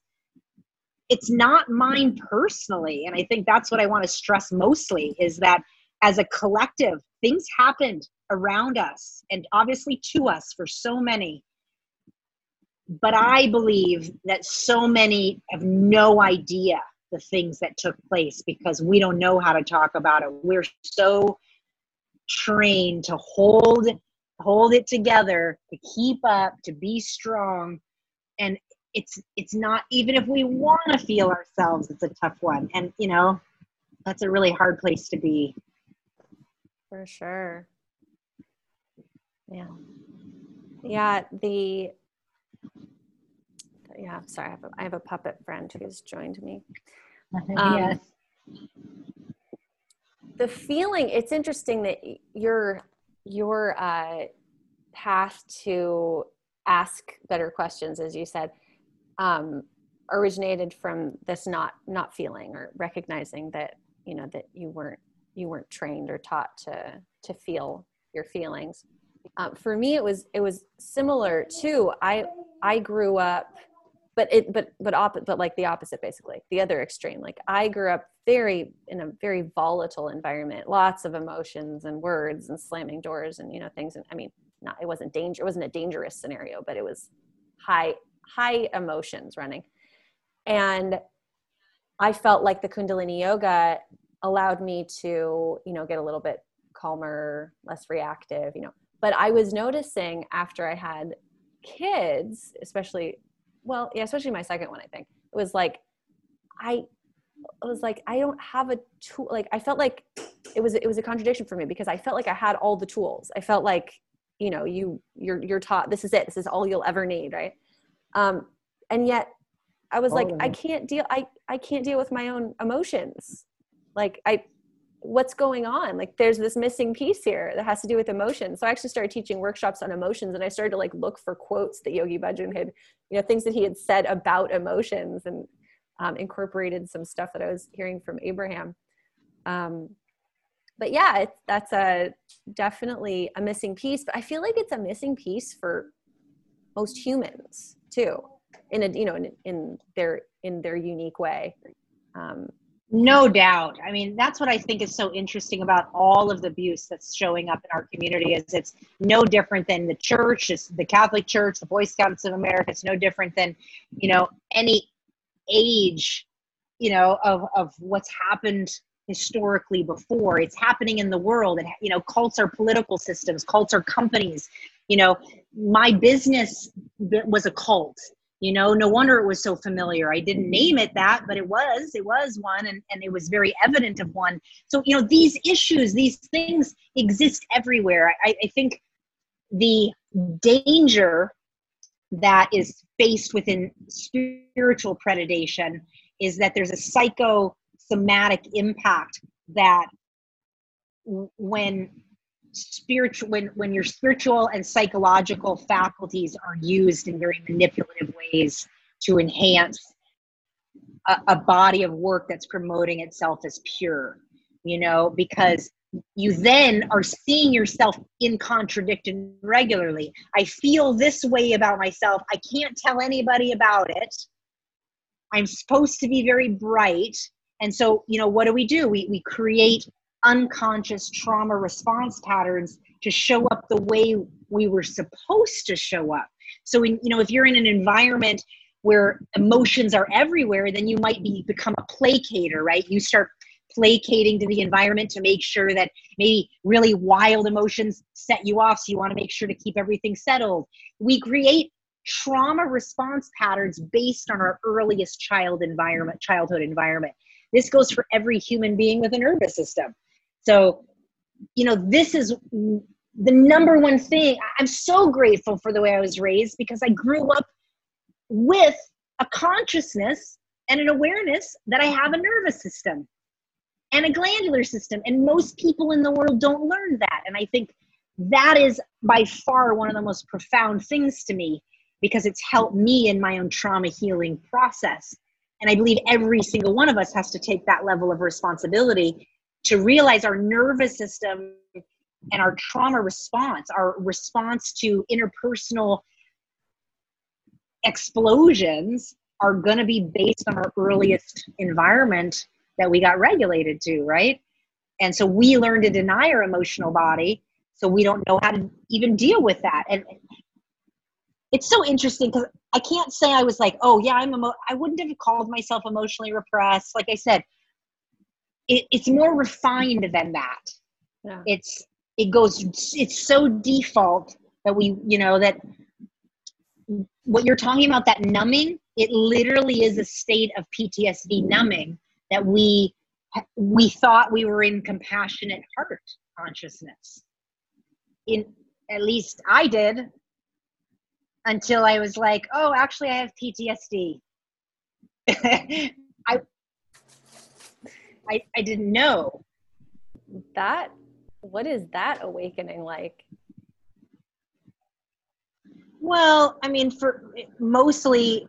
it's not mine personally. And I think that's what I want to stress mostly, is that as a collective, things happened around us and obviously to us for so many. But I believe that so many have no idea the things that took place, because we don't know how to talk about it. We're so trained to hold, hold it together, to keep up, to be strong. And it's, it's not, even if we want to feel ourselves, it's a tough one. And you know, that's a really hard place to be. For sure. Yeah. Yeah. The, Yeah, sorry, I have, a, I have a puppet friend who's joined me. Um, yes. The feeling, it's interesting that your, your uh, path to ask better questions, as you said, um, originated from this not not feeling or recognizing that, you know, that you weren't you weren't trained or taught to to feel your feelings. Um, for me, it was it was similar too. I I grew up. But it, but, but, op- but like the opposite, basically the other extreme. Like I grew up very, in a very volatile environment, lots of emotions and words and slamming doors and, you know, things. And I mean, not, it wasn't danger. It wasn't a dangerous scenario, but it was high, high emotions running. And I felt like the Kundalini yoga allowed me to, you know, get a little bit calmer, less reactive, you know, but I was noticing after I had kids, especially Well, yeah, especially my second one, I think. It was like, I, I was like, I don't have a tool. Like, I felt like it was, it was a contradiction for me, because I felt like I had all the tools. I felt like, you know, you, you're, you're taught, this is it. This is all you'll ever need. Right. Um, and yet I was oh. like, I can't deal. I, I can't deal with my own emotions. Like I, what's going on? Like there's this missing piece here that has to do with emotions. So I actually started teaching workshops on emotions, and I started to like look for quotes that Yogi Bhajan had, you know, things that he had said about emotions. And um, incorporated some stuff that I was hearing from Abraham. Um, but yeah, it's, that's a definitely a missing piece, but I feel like it's a missing piece for most humans too, in a, you know, in, in their, in their unique way. Um, No doubt. I mean, that's what I think is so interesting about all of the abuse that's showing up in our community is it's no different than the church, it's the Catholic Church, the Boy Scouts of America. It's no different than, you know, any age, you know, of, of what's happened historically before. It's happening in the world. And, you know, cults are political systems, cults are companies. You know, my business was a cult. You know, no wonder it was so familiar. I didn't name it that, but it was, it was one, and, and it was very evident of one. So, you know, these issues, these things exist everywhere. I, I think the danger that is faced within spiritual predation is that there's a psychosomatic impact that when spiritual, when, when your spiritual and psychological faculties are used in very manipulative ways to enhance a, a body of work that's promoting itself as pure, you know, because you then are seeing yourself in contradiction regularly. I feel this way about myself. I can't tell anybody about it. I'm supposed to be very bright. And so, you know, what do we do? We, we create unconscious trauma response patterns to show up the way we were supposed to show up. So, in, you know, if you're in an environment where emotions are everywhere, then you might be become a placater, right? You start placating to the environment to make sure that maybe really wild emotions set you off. So you want to make sure to keep everything settled. We create trauma response patterns based on our earliest child environment, childhood environment. This goes for every human being with a nervous system. So, you know, this is the number one thing. I'm so grateful for the way I was raised because I grew up with a consciousness and an awareness that I have a nervous system and a glandular system. And most people in the world don't learn that. And I think that is by far one of the most profound things to me because it's helped me in my own trauma healing process. And I believe every single one of us has to take that level of responsibility to realize our nervous system and our trauma response, our response to interpersonal explosions are going to be based on our earliest environment that we got regulated to, right? And so we learn to deny our emotional body, so we don't know how to even deal with that. And it's so interesting because I can't say I was like, oh yeah, I'm emo- I wouldn't have called myself emotionally repressed. Like I said, It, it's more refined than that. Yeah. It's, it goes, it's so default that we, you know, that what you're talking about, that numbing, it literally is a state of P T S D numbing that we, we thought we were in compassionate heart consciousness. In, at least I did until I was like, oh, actually I have P T S D. I, I, I didn't know that. What is that awakening like? Well, I mean, for mostly,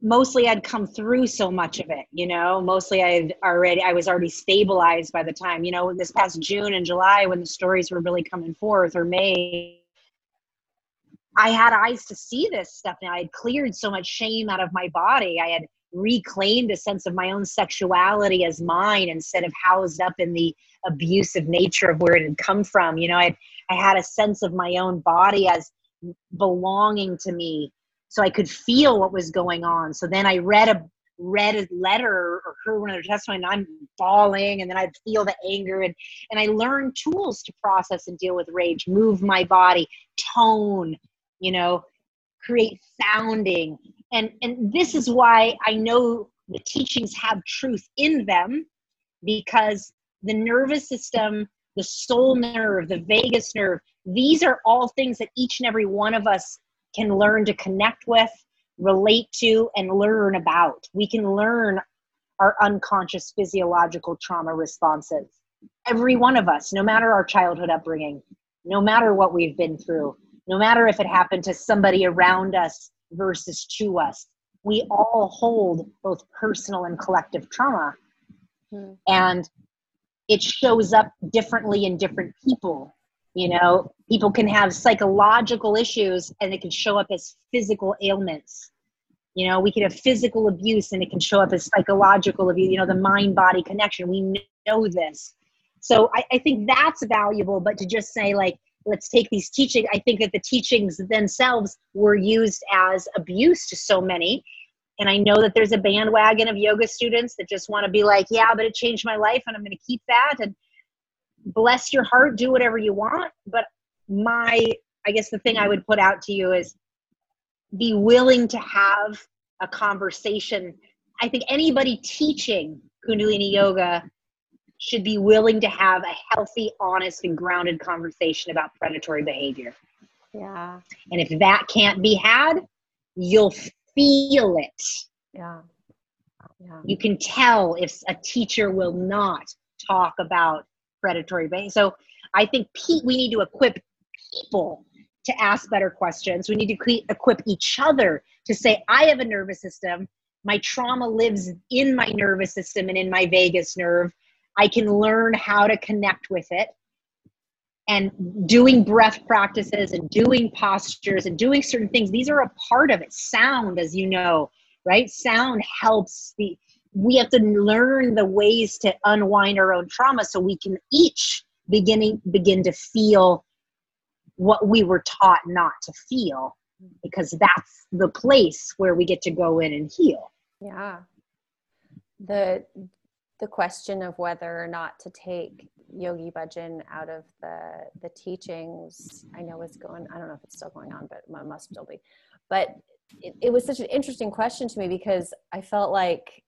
mostly I'd come through so much of it, you know, mostly I'd already, I was already stabilized by the time, you know, this past June and July when the stories were really coming forth, or May, I had eyes to see this stuff. Now I had cleared so much shame out of my body. I had reclaimed a sense of my own sexuality as mine instead of housed up in the abusive nature of where it had come from. You know, I, I had a sense of my own body as belonging to me, so I could feel what was going on. So then I read a read a letter or heard one of their testimony, and I'm bawling, and then I'd feel the anger, and and I learned tools to process and deal with rage, move my body, tone, you know, create sounding. And and this is why I know the teachings have truth in them, because the nervous system, the soul nerve, the vagus nerve, these are all things that each and every one of us can learn to connect with, relate to, and learn about. We can learn our unconscious physiological trauma responses. Every one of us, no matter our childhood upbringing, no matter what we've been through, no matter if it happened to somebody around us versus to us, we all hold both personal and collective trauma. Mm-hmm. And it shows up differently in different people. You know, people can have psychological issues and it can show up as physical ailments. You know, we can have physical abuse and it can show up as psychological abuse, you know, the mind-body connection. We know this. So I, I think that's valuable, but to just say like, let's take these teachings. I think that the teachings themselves were used as abuse to so many. And I know that there's a bandwagon of yoga students that just want to be like, yeah, but it changed my life and I'm going to keep that. And bless your heart, do whatever you want. But my, I guess the thing I would put out to you is be willing to have a conversation. I think anybody teaching Kundalini yoga should be willing to have a healthy, honest, and grounded conversation about predatory behavior. Yeah. And if that can't be had, you'll feel it. Yeah. Yeah. You can tell if a teacher will not talk about predatory behavior. So I think pe- we need to equip people to ask better questions. We need to cre- equip each other to say, I have a nervous system. My trauma lives in my nervous system and in my vagus nerve. I can learn how to connect with it, and doing breath practices and doing postures and doing certain things. These are a part of it. Sound, as you know, right? Sound helps. The, we have to learn the ways to unwind our own trauma so we can each beginning begin to feel what we were taught not to feel, because that's the place where we get to go in and heal. Yeah. The... The question of whether or not to take Yogi Bhajan out of the the teachings, I know it's going, I don't know if it's still going on, but it must still be. But it, it was such an interesting question to me, because I felt like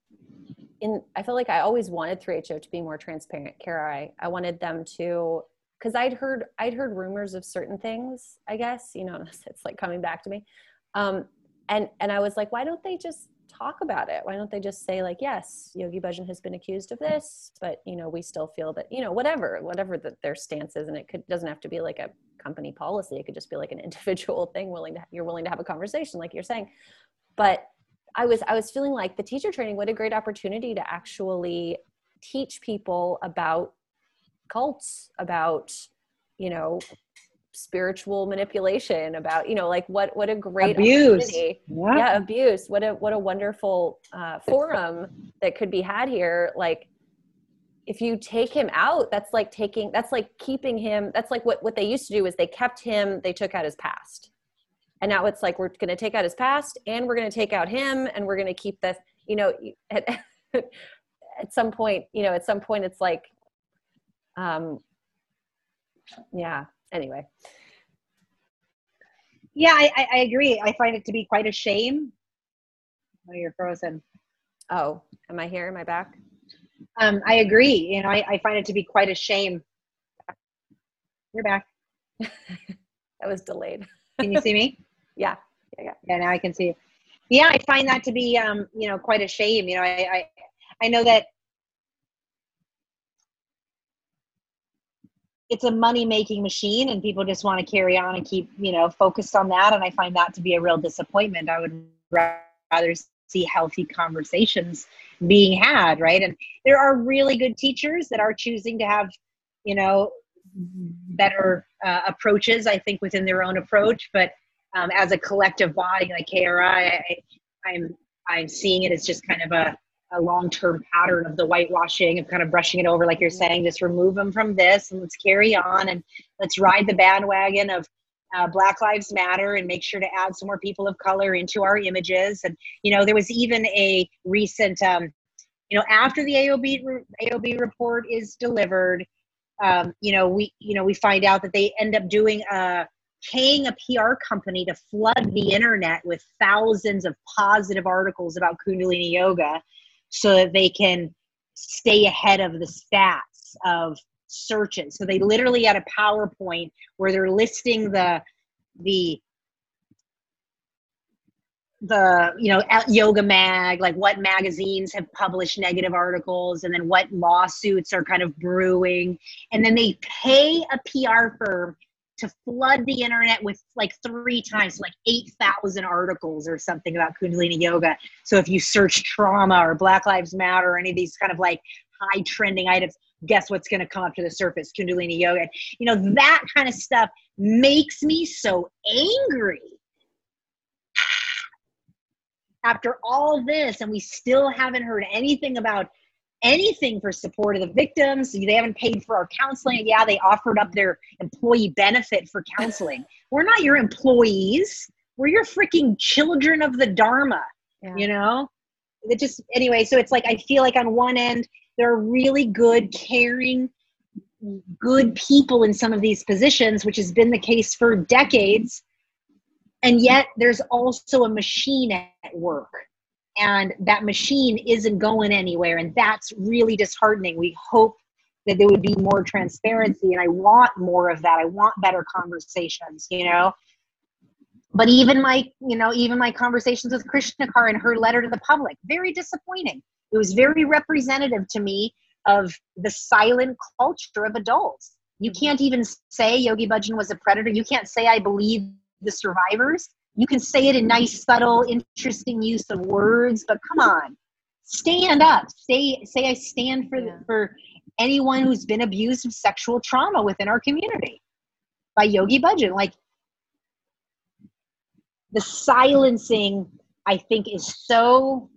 in I felt like I always wanted three H O to be more transparent, K R I. I wanted them to, because I'd heard I'd heard rumors of certain things, I guess, you know, it's like coming back to me. Um, and and I was like, why don't they just talk about it? Why don't they just say like, yes, Yogi Bhajan has been accused of this, but you know, we still feel that, you know, whatever, whatever the, their stance is. And it could, doesn't have to be like a company policy. It could just be like an individual thing, willing to, you're willing to have a conversation like you're saying. But I was, I was feeling like the teacher training, what a great opportunity to actually teach people about cults, about, you know, spiritual manipulation, about, you know, like what, what a great abuse. Yeah. yeah, abuse. What a, what a wonderful uh, forum that could be had here. Like if you take him out, that's like taking, that's like keeping him. That's like what, what they used to do is they kept him, they took out his past. And now it's like, we're going to take out his past and we're going to take out him and we're going to keep this, you know, at, at some point, you know, at some point it's like, um, yeah. Anyway. Yeah, I, I agree. I find it to be quite a shame. Oh, you're frozen. Oh, am I here? Am I back? Um, I agree. You know, I, I find it to be quite a shame. You're back. That was delayed. Can you see me? Yeah. yeah. Yeah. Yeah. Now I can see you. Yeah, I find that to be, um, you know, quite a shame. You know, I, I, I know that it's a money-making machine and people just want to carry on and keep, you know, focused on that. And I find that to be a real disappointment. I would rather see healthy conversations being had, right? And there are really good teachers that are choosing to have, you know, better uh, approaches, I think, within their own approach. But um, as a collective body like K R I, I, I'm, I'm seeing it as just kind of a, a long-term pattern of the whitewashing, of kind of brushing it over, like you're saying, just remove them from this and let's carry on and let's ride the bandwagon of uh, Black Lives Matter and make sure to add some more people of color into our images. And, you know, there was even a recent, um, you know, after the A O B, re- A O B report is delivered, um, you know, we, you know, we find out that they end up doing a, paying a P R company to flood the internet with thousands of positive articles about Kundalini yoga, so that they can stay ahead of the stats of searches. So they literally had a PowerPoint where they're listing the, the, the, you know, Yoga Mag, like what magazines have published negative articles and then what lawsuits are kind of brewing. And then they pay a P R firm to flood the internet with like three times, so like eight thousand articles or something about Kundalini yoga. So if you search trauma or Black Lives Matter or any of these kind of like high trending items, guess what's going to come up to the surface? Kundalini yoga. You know, that kind of stuff makes me so angry. After all this, and we still haven't heard anything about anything for support of the victims. They haven't paid for our counseling. Yeah, they offered up their employee benefit for counseling. We're not your employees. We're your freaking children of the Dharma, yeah. you know? It just, anyway, so it's like, I feel like on one end, there are really good, caring, good people in some of these positions, which has been the case for decades. And yet there's also a machine at work. And that machine isn't going anywhere. And that's really disheartening. We hope that there would be more transparency. And I want more of that. I want better conversations, you know. But even my, you know, even my conversations with Krishnakar and her letter to the public, very disappointing. It was very representative to me of the silent culture of adults. You can't even say Yogi Bhajan was a predator. You can't say I believe the survivors. You can say it in nice, subtle, interesting use of words, but come on, stand up. Say, say I stand for, yeah. for anyone who's been abused of sexual trauma within our community by Yogi Bhajan. Like, the silencing, I think, is so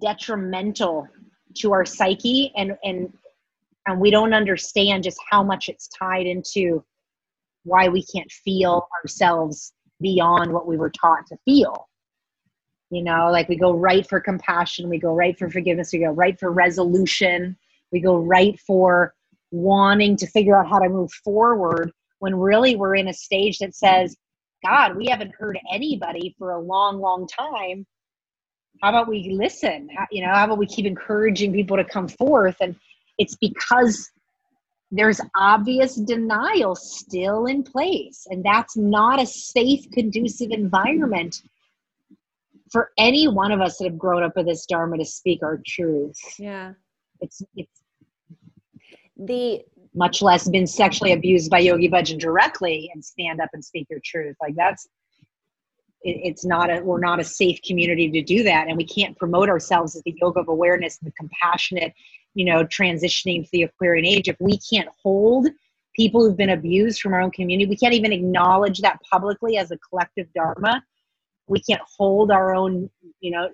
detrimental to our psyche, and, and, and we don't understand just how much it's tied into why we can't feel ourselves beyond what we were taught to feel. You know, like we go right for compassion, we go right for forgiveness, we go right for resolution, we go right for wanting to figure out how to move forward, when really we're in a stage that says, God, we haven't heard anybody for a long, long time. How about we listen? How, you know, how about we keep encouraging people to come forth? And it's because there's obvious denial still in place. And that's not a safe, conducive environment for any one of us that have grown up with this Dharma to speak our truth. Yeah. It's, it's the much less been sexually abused by Yogi Bhajan directly and stand up and speak your truth. Like that's, it, it's not a, we're not a safe community to do that. And we can't promote ourselves as the yoga of awareness, the compassionate, you know, transitioning to the Aquarian age. If we can't hold people who've been abused from our own community, we can't even acknowledge that publicly as a collective Dharma. We can't hold our own, you know,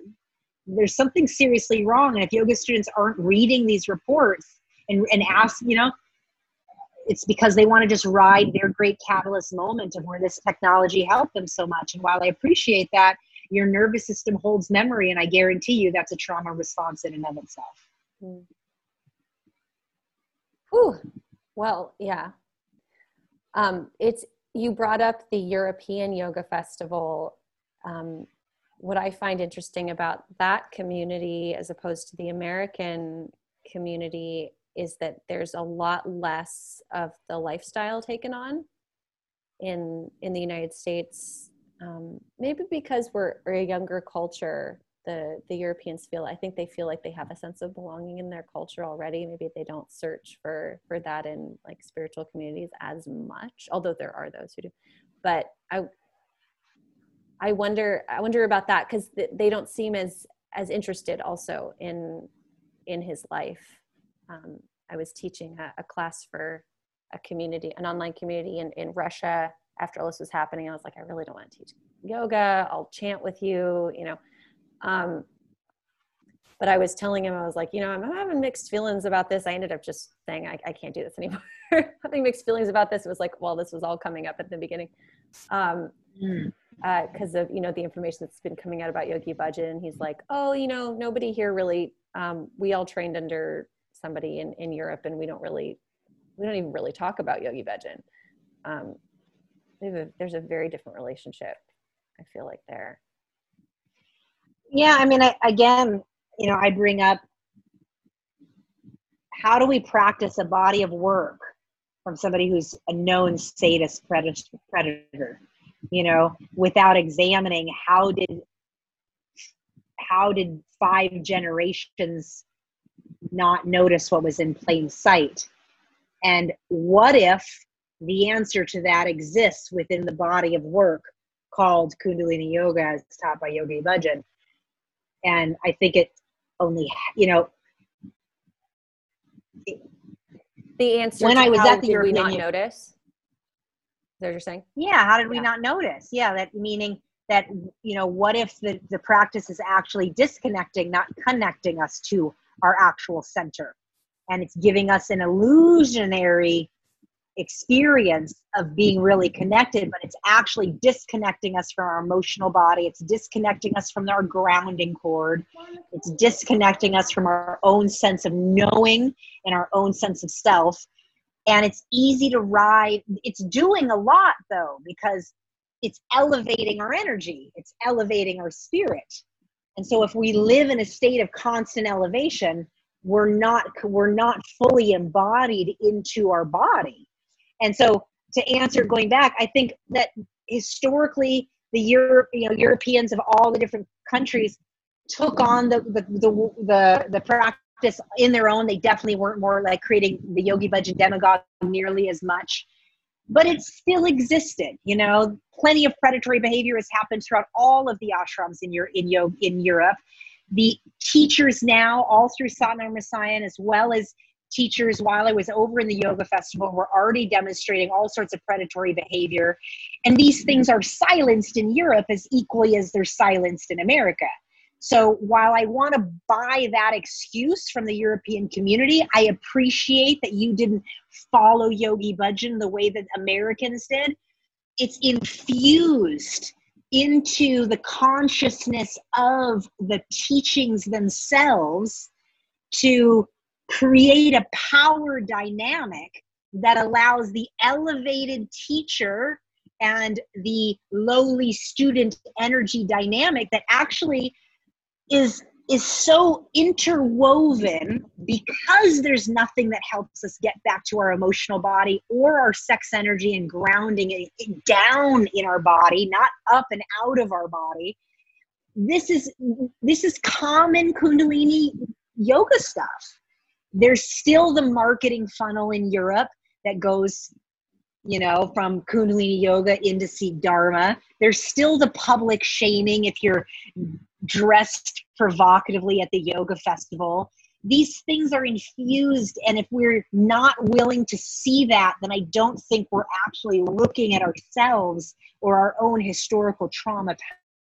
there's something seriously wrong. And if yoga students aren't reading these reports and, and ask, you know, it's because they want to just ride their great catalyst moment of where this technology helped them so much. And while I appreciate that, your nervous system holds memory. And I guarantee you that's a trauma response in and of itself. Mm. Ooh, well, yeah. Um, it's, you brought up the European Yoga Festival. Um, what I find interesting about that community as opposed to the American community is that there's a lot less of the lifestyle taken on in in the United States. Um, maybe because we're, we're a younger culture, the, the Europeans feel, I think they feel like they have a sense of belonging in their culture already. Maybe they don't search for, for that in like spiritual communities as much, although there are those who do. But I, I wonder, I wonder about that, because th- they don't seem as, as interested also in, in his life. Um, I was teaching a, a class for a community, an online community in, in Russia after all this was happening. I was like, I really don't want to teach yoga. I'll chant with you, you know. Um, but I was telling him, I was like, you know, I'm having mixed feelings about this. I ended up just saying, I, I can't do this anymore. Having mixed feelings about this. It was like, well, this was all coming up at the beginning. Um, mm. uh, cause of, you know, the information that's been coming out about Yogi Bhajan. He's like, oh, you know, nobody here really, um, we all trained under somebody in, in Europe, and we don't really, we don't even really talk about Yogi Bhajan. Um, a, there's a very different relationship, I feel like, there. Yeah, I mean, I, again, you know, I bring up, how do we practice a body of work from somebody who's a known sadist predator, you know, without examining how did, how did five generations not notice what was in plain sight? And what if the answer to that exists within the body of work called Kundalini Yoga, as taught by Yogi Bhajan. And I think it only, you know, the answer when I was at the European, we not notice. Is that what you're saying? Yeah. How did we yeah. not notice? Yeah. That meaning that, you know, what if the, the practice is actually disconnecting, not connecting us to our actual center, and it's giving us an illusionary experience of being really connected, but it's actually disconnecting us from our emotional body. It's disconnecting us from our grounding cord. It's disconnecting us from our own sense of knowing and our own sense of self. And it's easy to ride. It's doing a lot though, because it's elevating our energy. It's elevating our spirit. And so if we live in a state of constant elevation, we're not, we're not fully embodied into our body. And so to answer going back, I think that historically the Europe, you know, Europeans of all the different countries took on the, the, the, the, the practice in their own. They definitely weren't more like creating the Yogi Bhajan demagogue nearly as much, but it still existed. You know, plenty of predatory behavior has happened throughout all of the ashrams in your, in yoga, in Europe. The teachers now, all through Satana Messiah, as well as teachers while I was over in the yoga festival, were already demonstrating all sorts of predatory behavior. And these things are silenced in Europe as equally as they're silenced in America. So while I want to buy that excuse from the European community, I appreciate that you didn't follow Yogi Bhajan the way that Americans did. It's infused into the consciousness of the teachings themselves to create a power dynamic that allows the elevated teacher and the lowly student energy dynamic that actually is, is so interwoven, because there's nothing that helps us get back to our emotional body or our sex energy and grounding it down in our body, not up and out of our body. This is, this is common Kundalini yoga stuff. There's still the marketing funnel in Europe that goes, you know, from Kundalini yoga into Sikh Dharma. There's still the public shaming if you're dressed provocatively at the yoga festival. These things are infused, and if we're not willing to see that, then I don't think we're actually looking at ourselves or our own historical trauma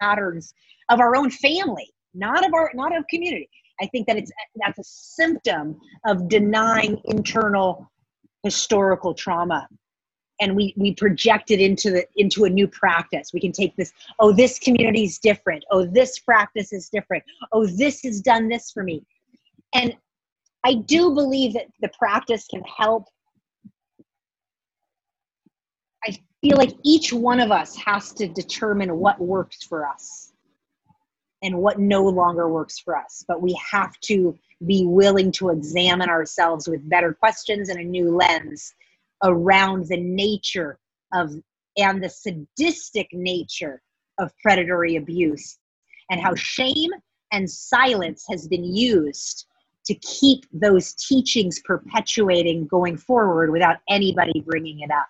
patterns of our own family, not of our, not of community. I think that it's, that's a symptom of denying internal historical trauma. And we, we project it into the, into a new practice. We can take this, oh, this community is different. Oh, this practice is different. Oh, this has done this for me. And I do believe that the practice can help. I feel like each one of us has to determine what works for us and what no longer works for us. But we have to be willing to examine ourselves with better questions and a new lens around the nature of, and the sadistic nature of, predatory abuse, and how shame and silence has been used to keep those teachings perpetuating going forward without anybody bringing it up.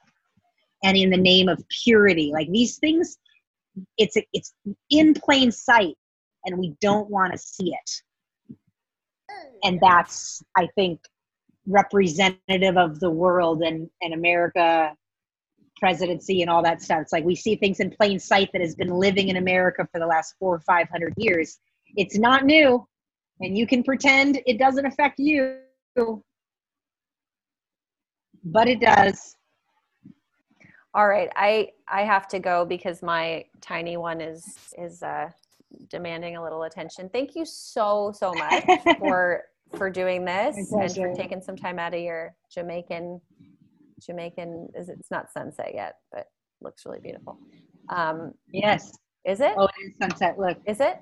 And in the name of purity, like these things, it's, it's in plain sight and we don't want to see it. And that's, I think, representative of the world and, and America presidency and all that stuff. It's like we see things in plain sight that has been living in America for the last four or five hundred years. It's not new, and you can pretend it doesn't affect you, but it does. All right, I I have to go because my tiny one is is uh, demanding a little attention. Thank you so so much for. for doing this and for taking some time out of your Jamaican, Jamaican, is it, it's not sunset yet, but looks really beautiful. Um, yes. Is it? Oh, it is sunset. Look. Is it?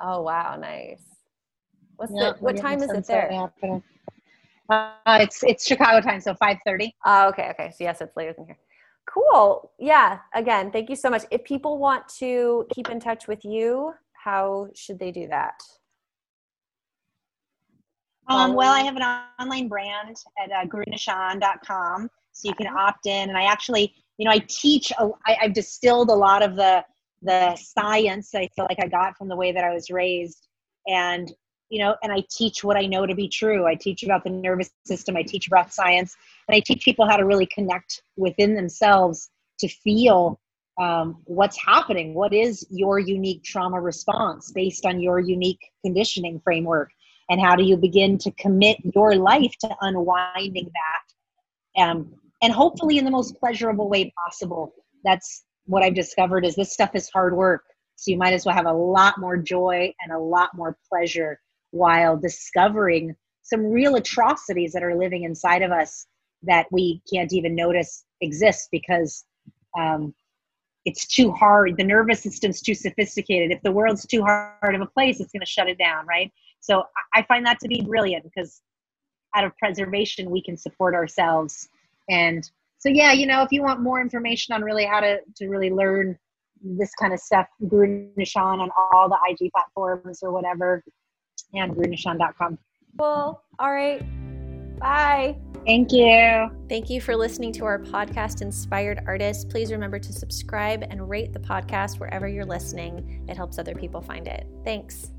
Oh, wow. Nice. What's yeah, the, what time is it there? Happening. Uh, it's, it's Chicago time. So five thirty. Oh, okay. Okay. So yes, it's later than here. Cool. Yeah. Again, thank you so much. If people want to keep in touch with you, how should they do that? Um, well, I have an online brand at uh, grunishan dot com. so you can opt in. And I actually, you know, I teach, a, I, I've distilled a lot of the, the science that I feel like I got from the way that I was raised. And, you know, and I teach what I know to be true. I teach about the nervous system. I teach about science, and I teach people how to really connect within themselves to feel um, what's happening. What is your unique trauma response based on your unique conditioning framework? And how do you begin to commit your life to unwinding that? Um, and hopefully in the most pleasurable way possible. That's what I've discovered, is this stuff is hard work. So you might as well have a lot more joy and a lot more pleasure while discovering some real atrocities that are living inside of us that we can't even notice exist because um, it's too hard. The nervous system's too sophisticated. If the world's too hard of a place, it's going to shut it down, right? So I find that to be brilliant, because out of preservation, we can support ourselves. And so, yeah, you know, if you want more information on really how to, to really learn this kind of stuff, Guru Nishan on all the I G platforms or whatever, and guru nishan dot com. Cool. All right. Bye. Thank you. Thank you for listening to our podcast, Inspired Artists. Please remember to subscribe and rate the podcast wherever you're listening. It helps other people find it. Thanks.